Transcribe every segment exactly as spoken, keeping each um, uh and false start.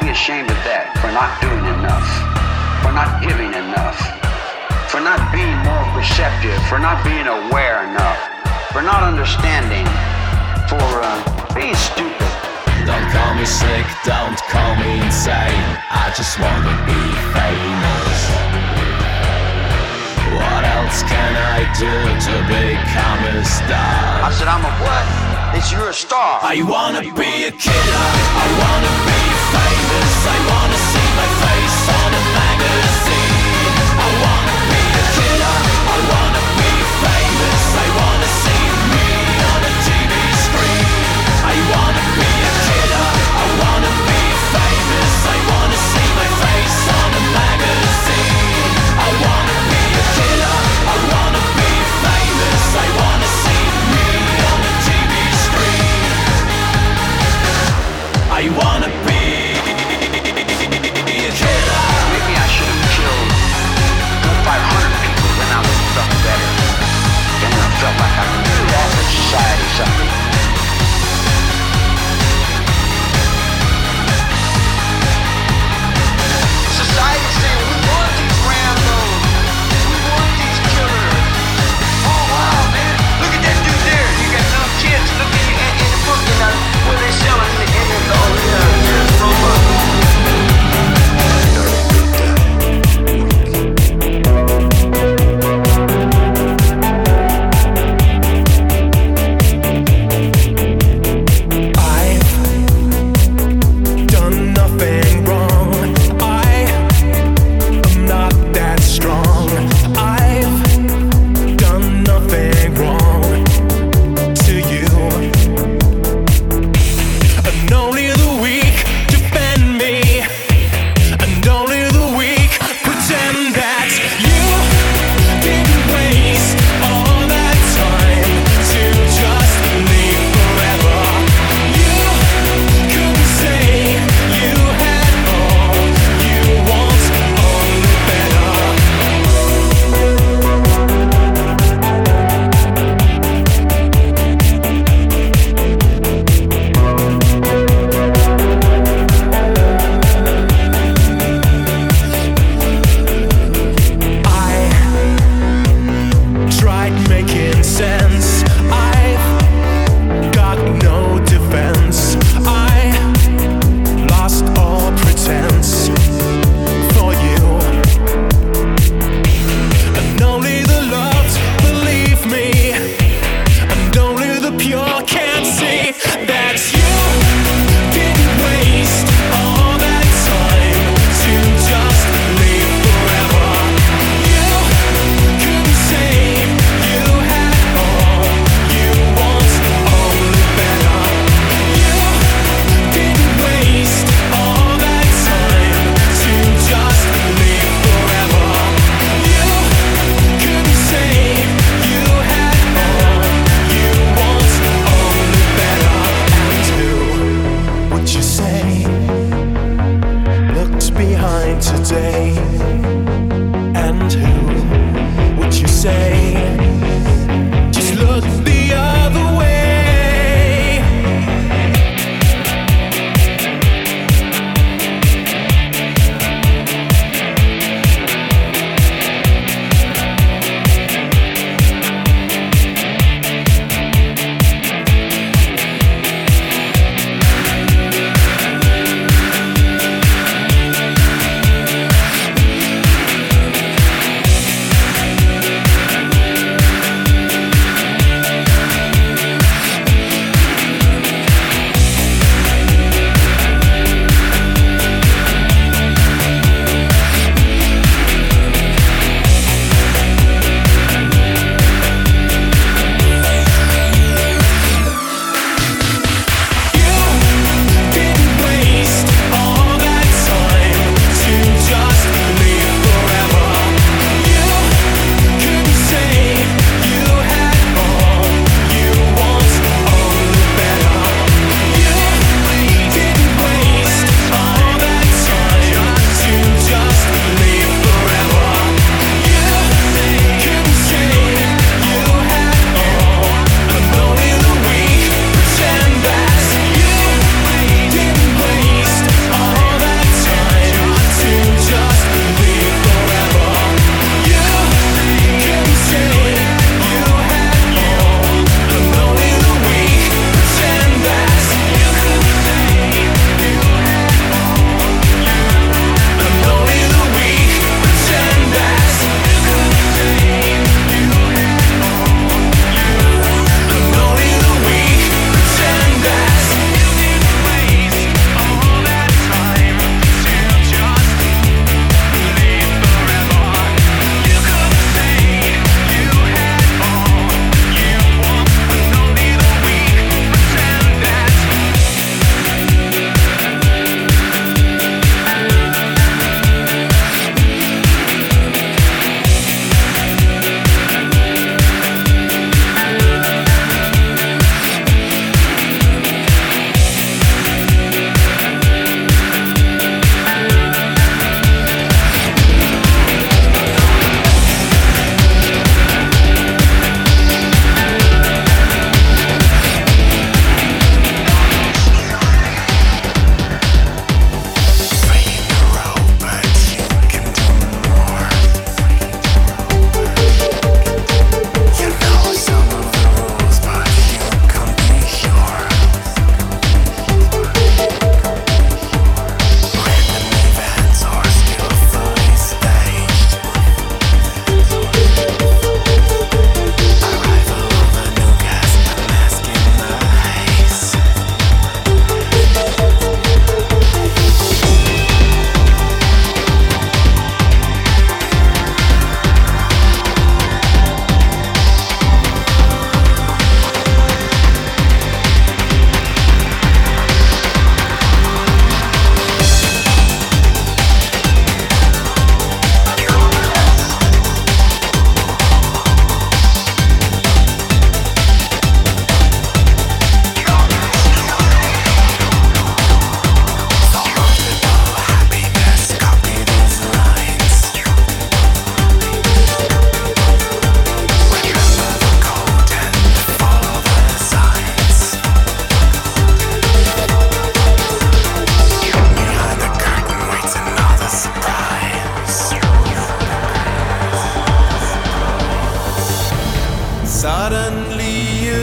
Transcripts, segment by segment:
be ashamed of that, for not doing enough, for not giving enough, for not being more perceptive, for not being aware enough, for not understanding, for uh, being stupid. Don't call me sick, don't call me insane, I just wanna be famous. What else can I do to become a star? I said, I'm a what? It's your star. I wanna be a killer, I wanna be famous, I wanna see my face on a magazine. I wanna be a killer, I wanna be famous, I wanna see me on a T V screen. I wanna be a killer, I wanna be famous, I wanna see my face on a magazine. I wanna be a killer, I wanna be famous, I wanna see me on a T V. I wanna be a killer. Maybe I should have killed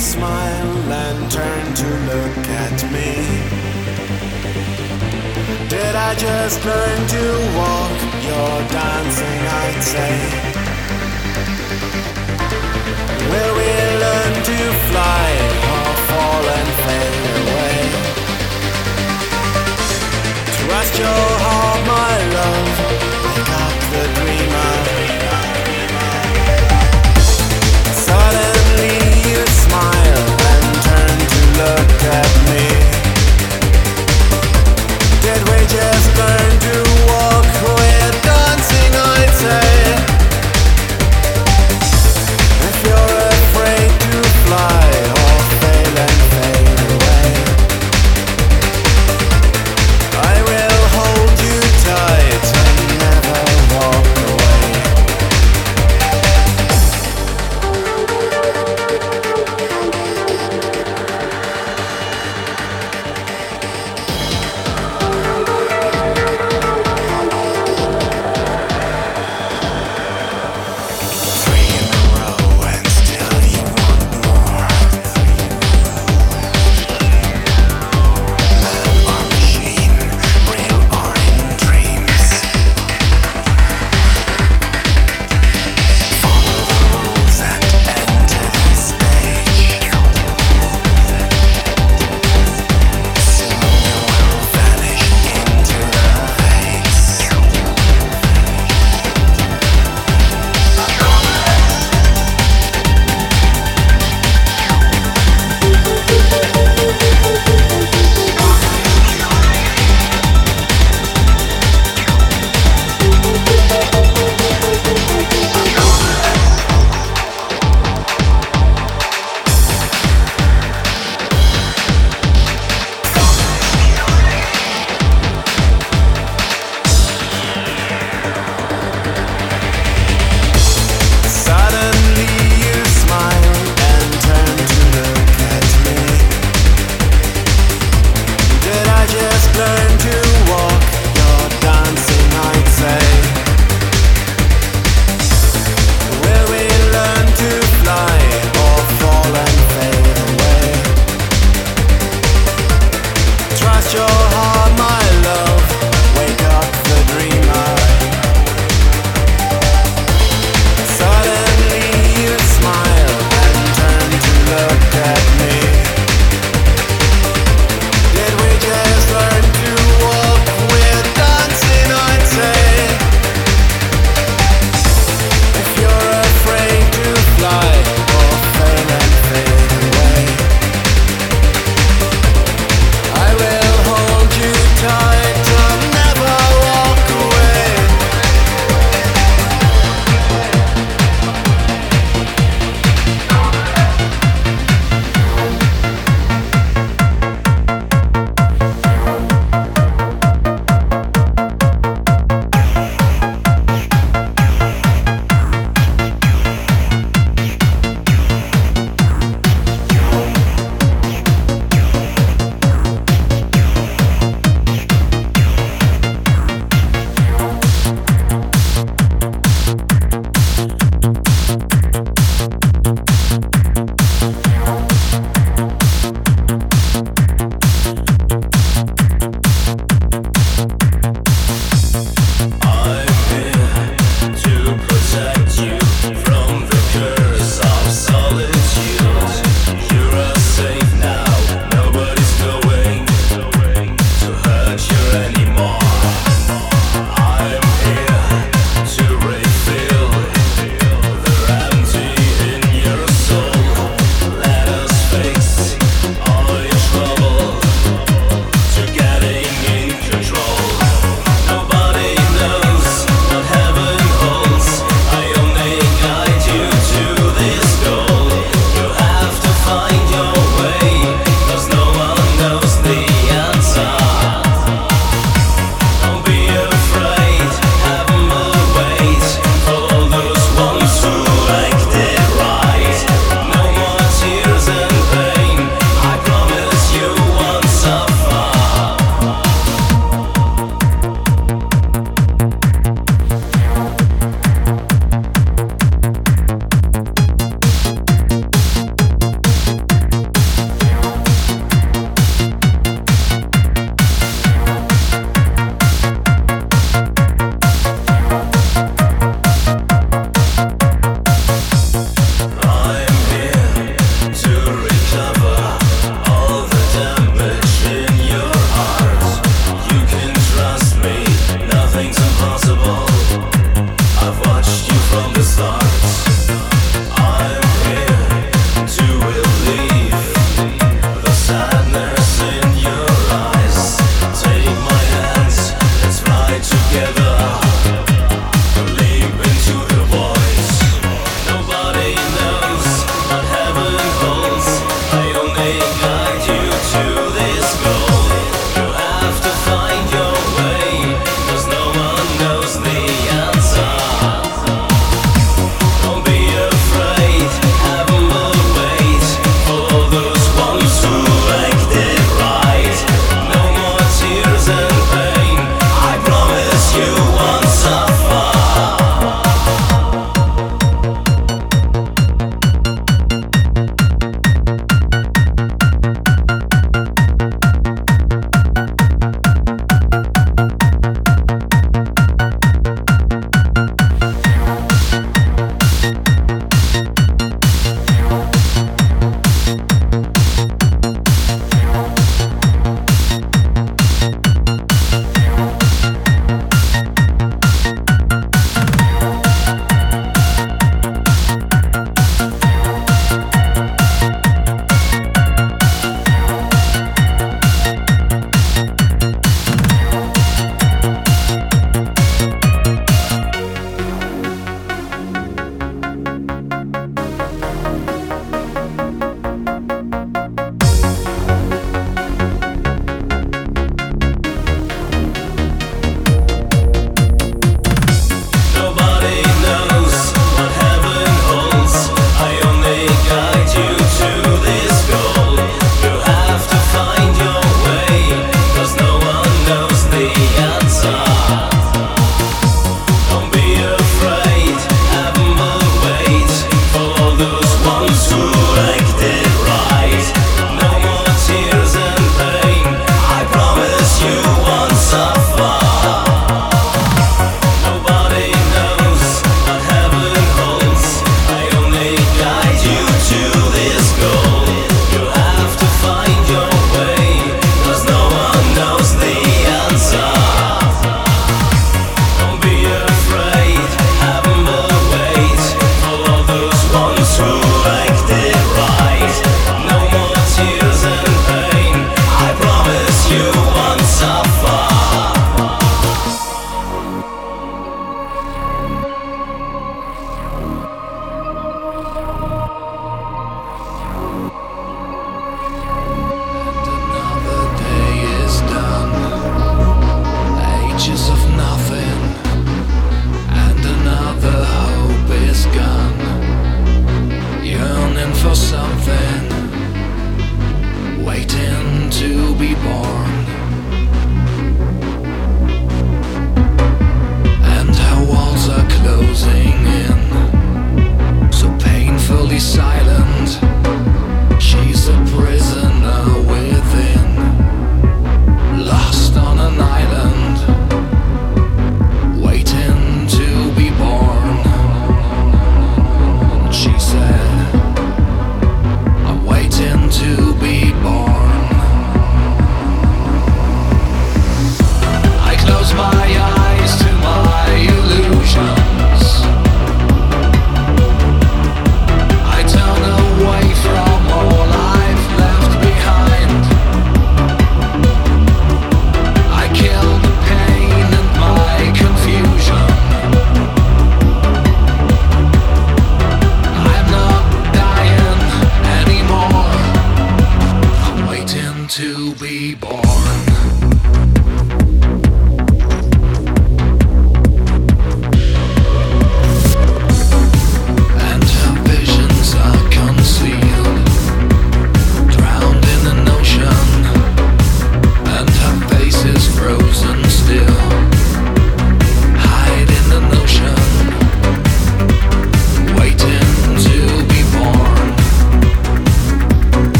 smile and turned to look at me. Did I just learn to walk? You're dancing, I'd say. Will we learn to fly or fall and fade away? Trust your heart, my love. Wake up the dreamer. Look at me. Did we just learn to walk? We're dancing, I'd say. If you're afraid to fly,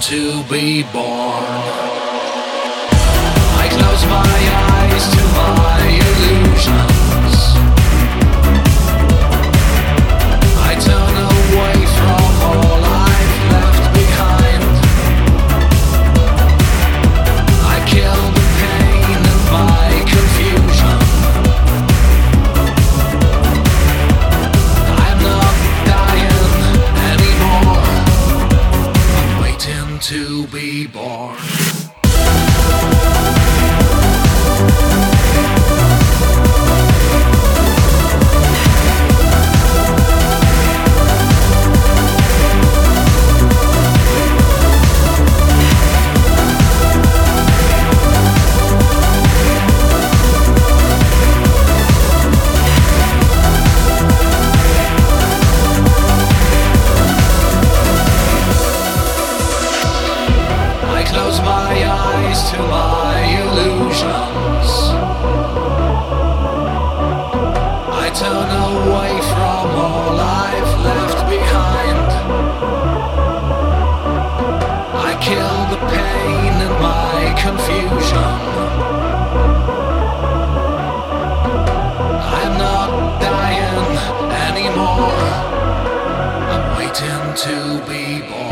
To be born. I close my eyes to my illusions. To be born. Close my eyes to my illusions. I turn away from all I've left behind. I kill the pain and my confusion. I'm not dying anymore. I'm waiting to be born.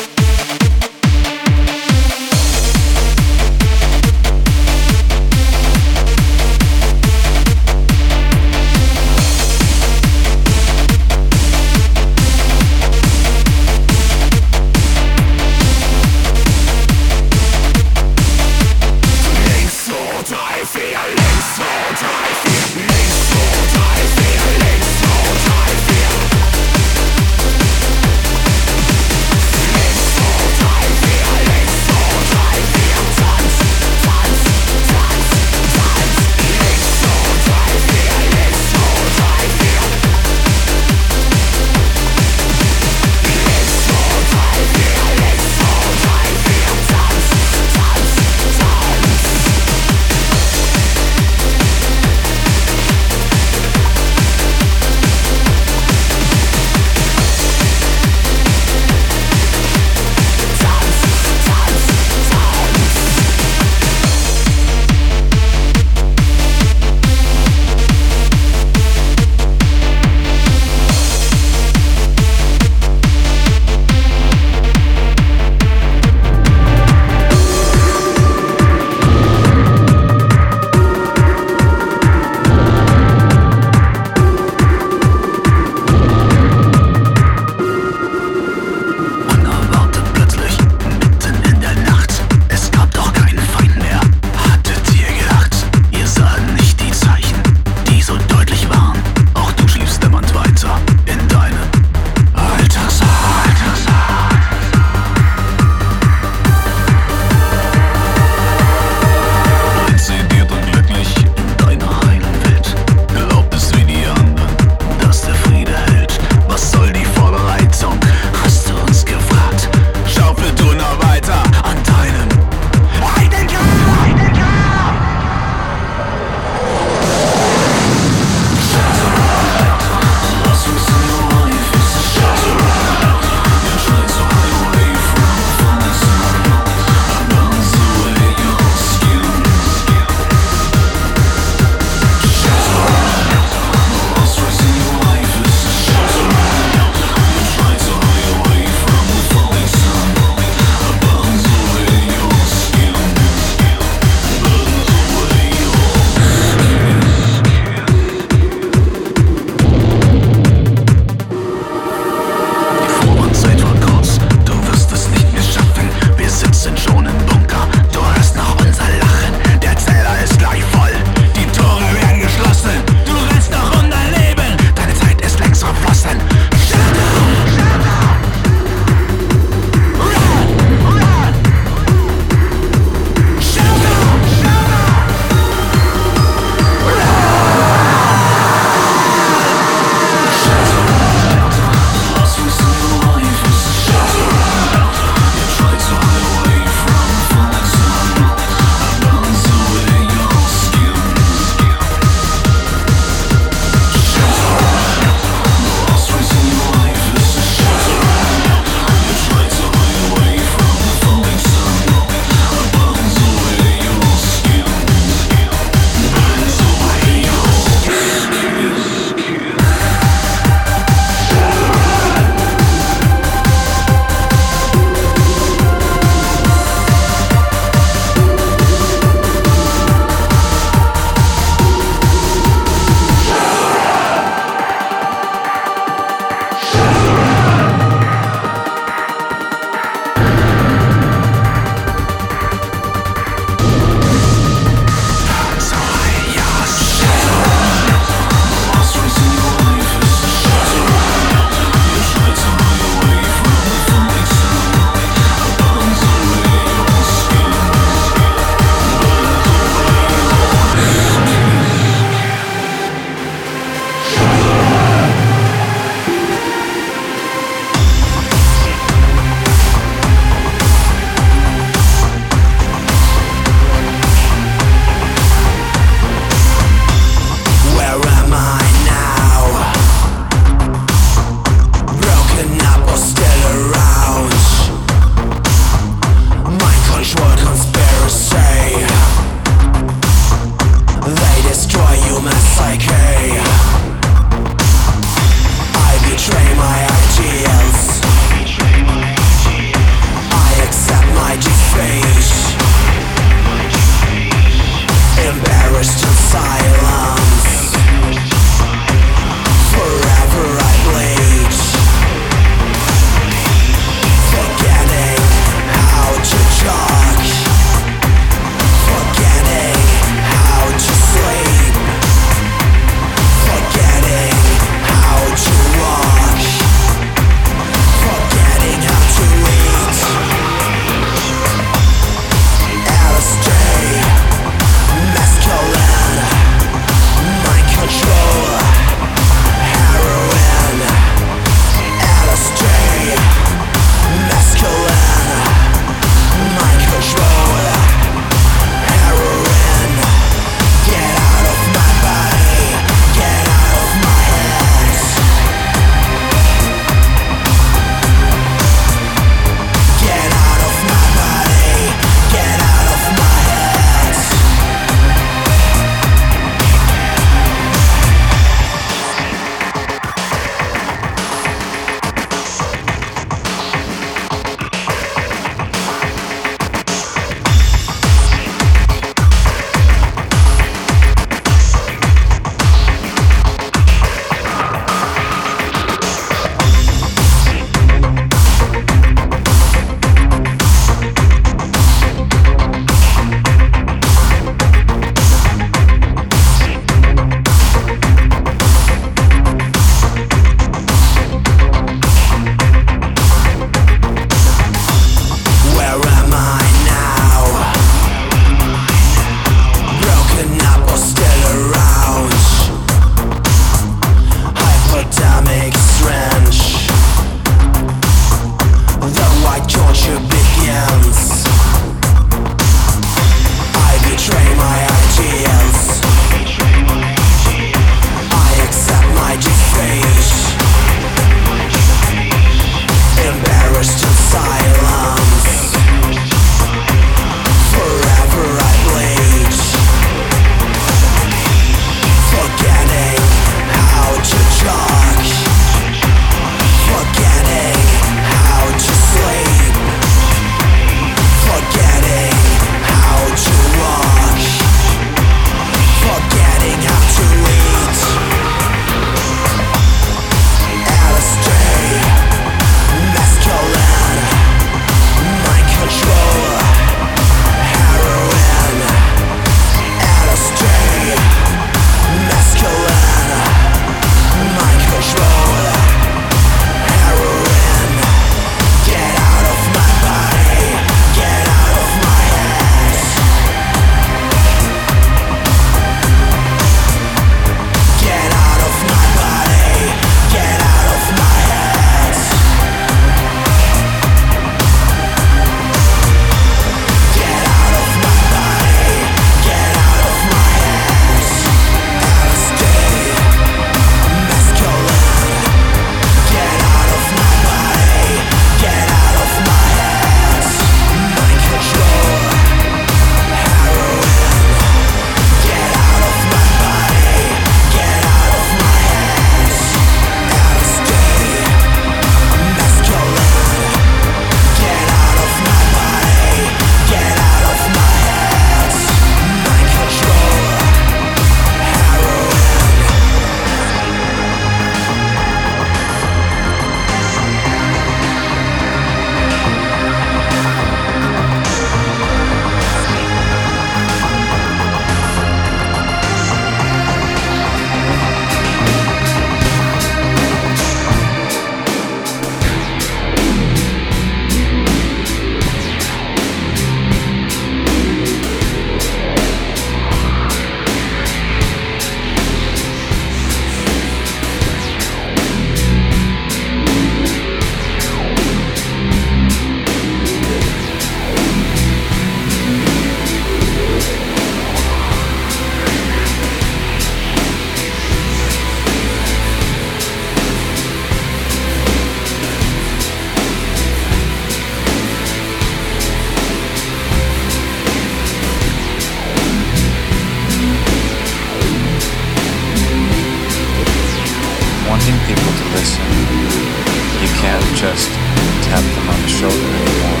shoulder anymore.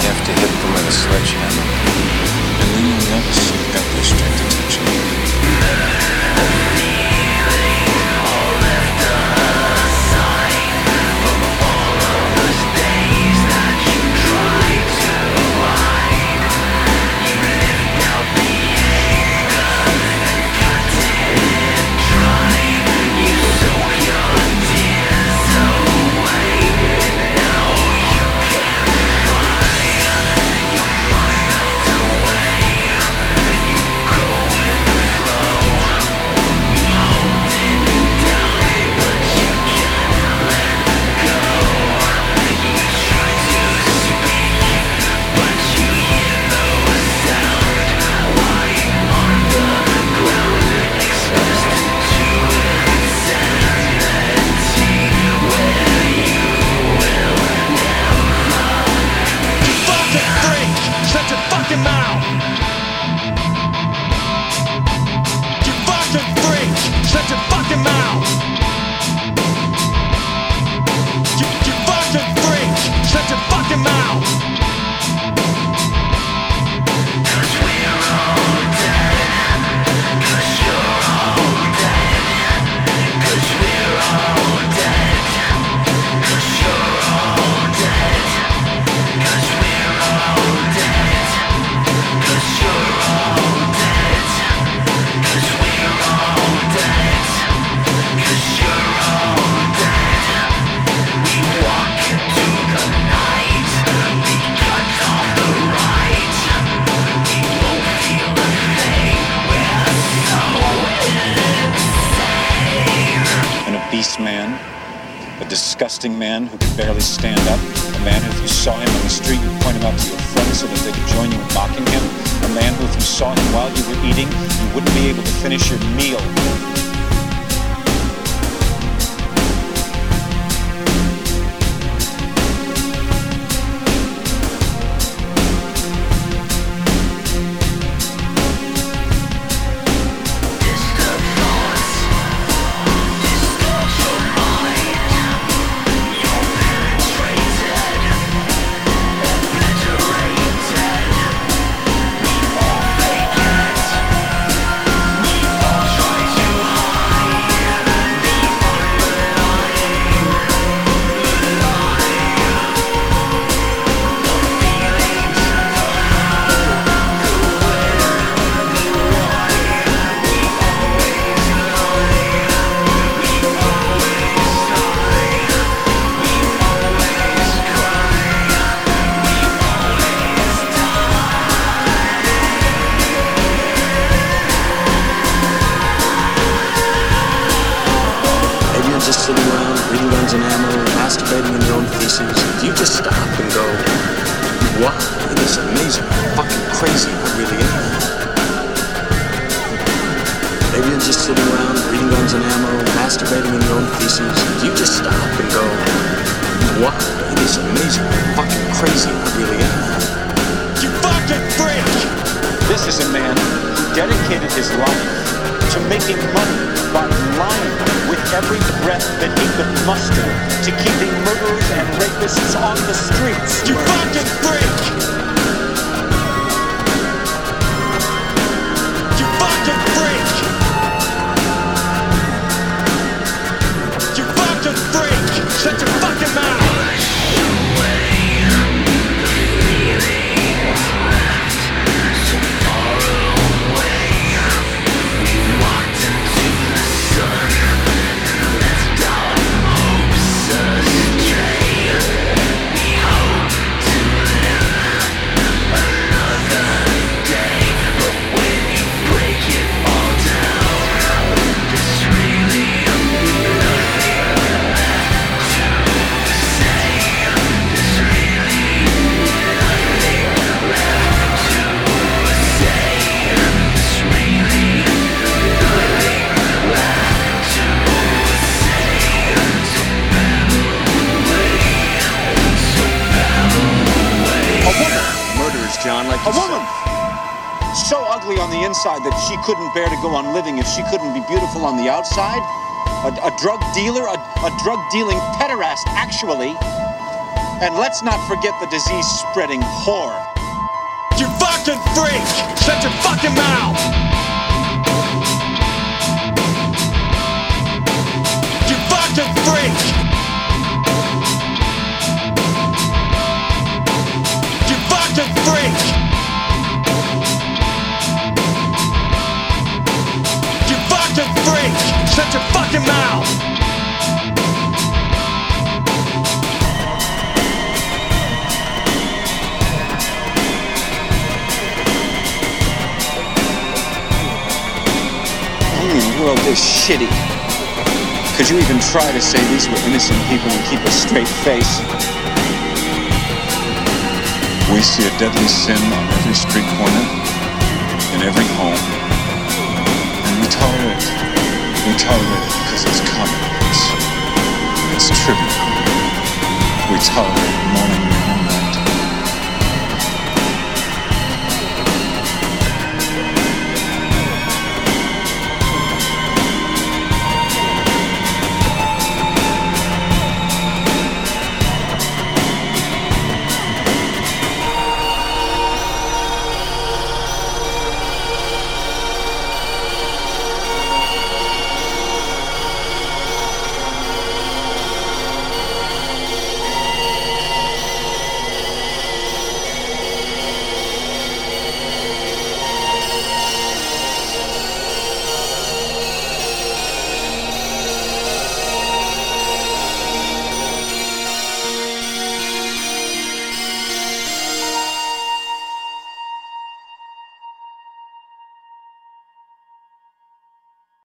You have to hit them with a sledgehammer. And then you'll notice you've got their strict attention. Man, a disgusting man who could barely stand up, a man who if you saw him on the street you'd point him out to your friends so that they could join you in mocking him, a man who if you saw him while you were eating, you wouldn't be able to finish your meal. Just sitting around, reading guns and ammo, masturbating in your own feces. If you just stop and go, wow, it is amazing, fucking crazy, I really am. Maybe you're just sitting around, reading guns and ammo, masturbating in your own feces. If you just stop and go, wow, it is amazing, fucking crazy, I really am. You fucking freak! This is a man who dedicated his life to making money by lying with every breath that he could muster, to keeping murderers and rapists on the streets. You fucking freak! You fucking freak! You fucking freak! Shut your fucking mouth! A woman so ugly on the inside that she couldn't bear to go on living if she couldn't be beautiful on the outside. A, a drug dealer, a, a drug dealing pederast, actually. And let's not forget the disease-spreading whore. You fucking freak! Shut your fucking mouth! You fucking freak! You fucking freak! You fucking freak! Shut your fucking mouth! The world is shitty. Could you even try to say these were innocent people and keep a straight face? We see a deadly sin on every street corner, in every home, and we tolerate it. We tolerate it because it's commonplace. It's trivial. We tolerate morning.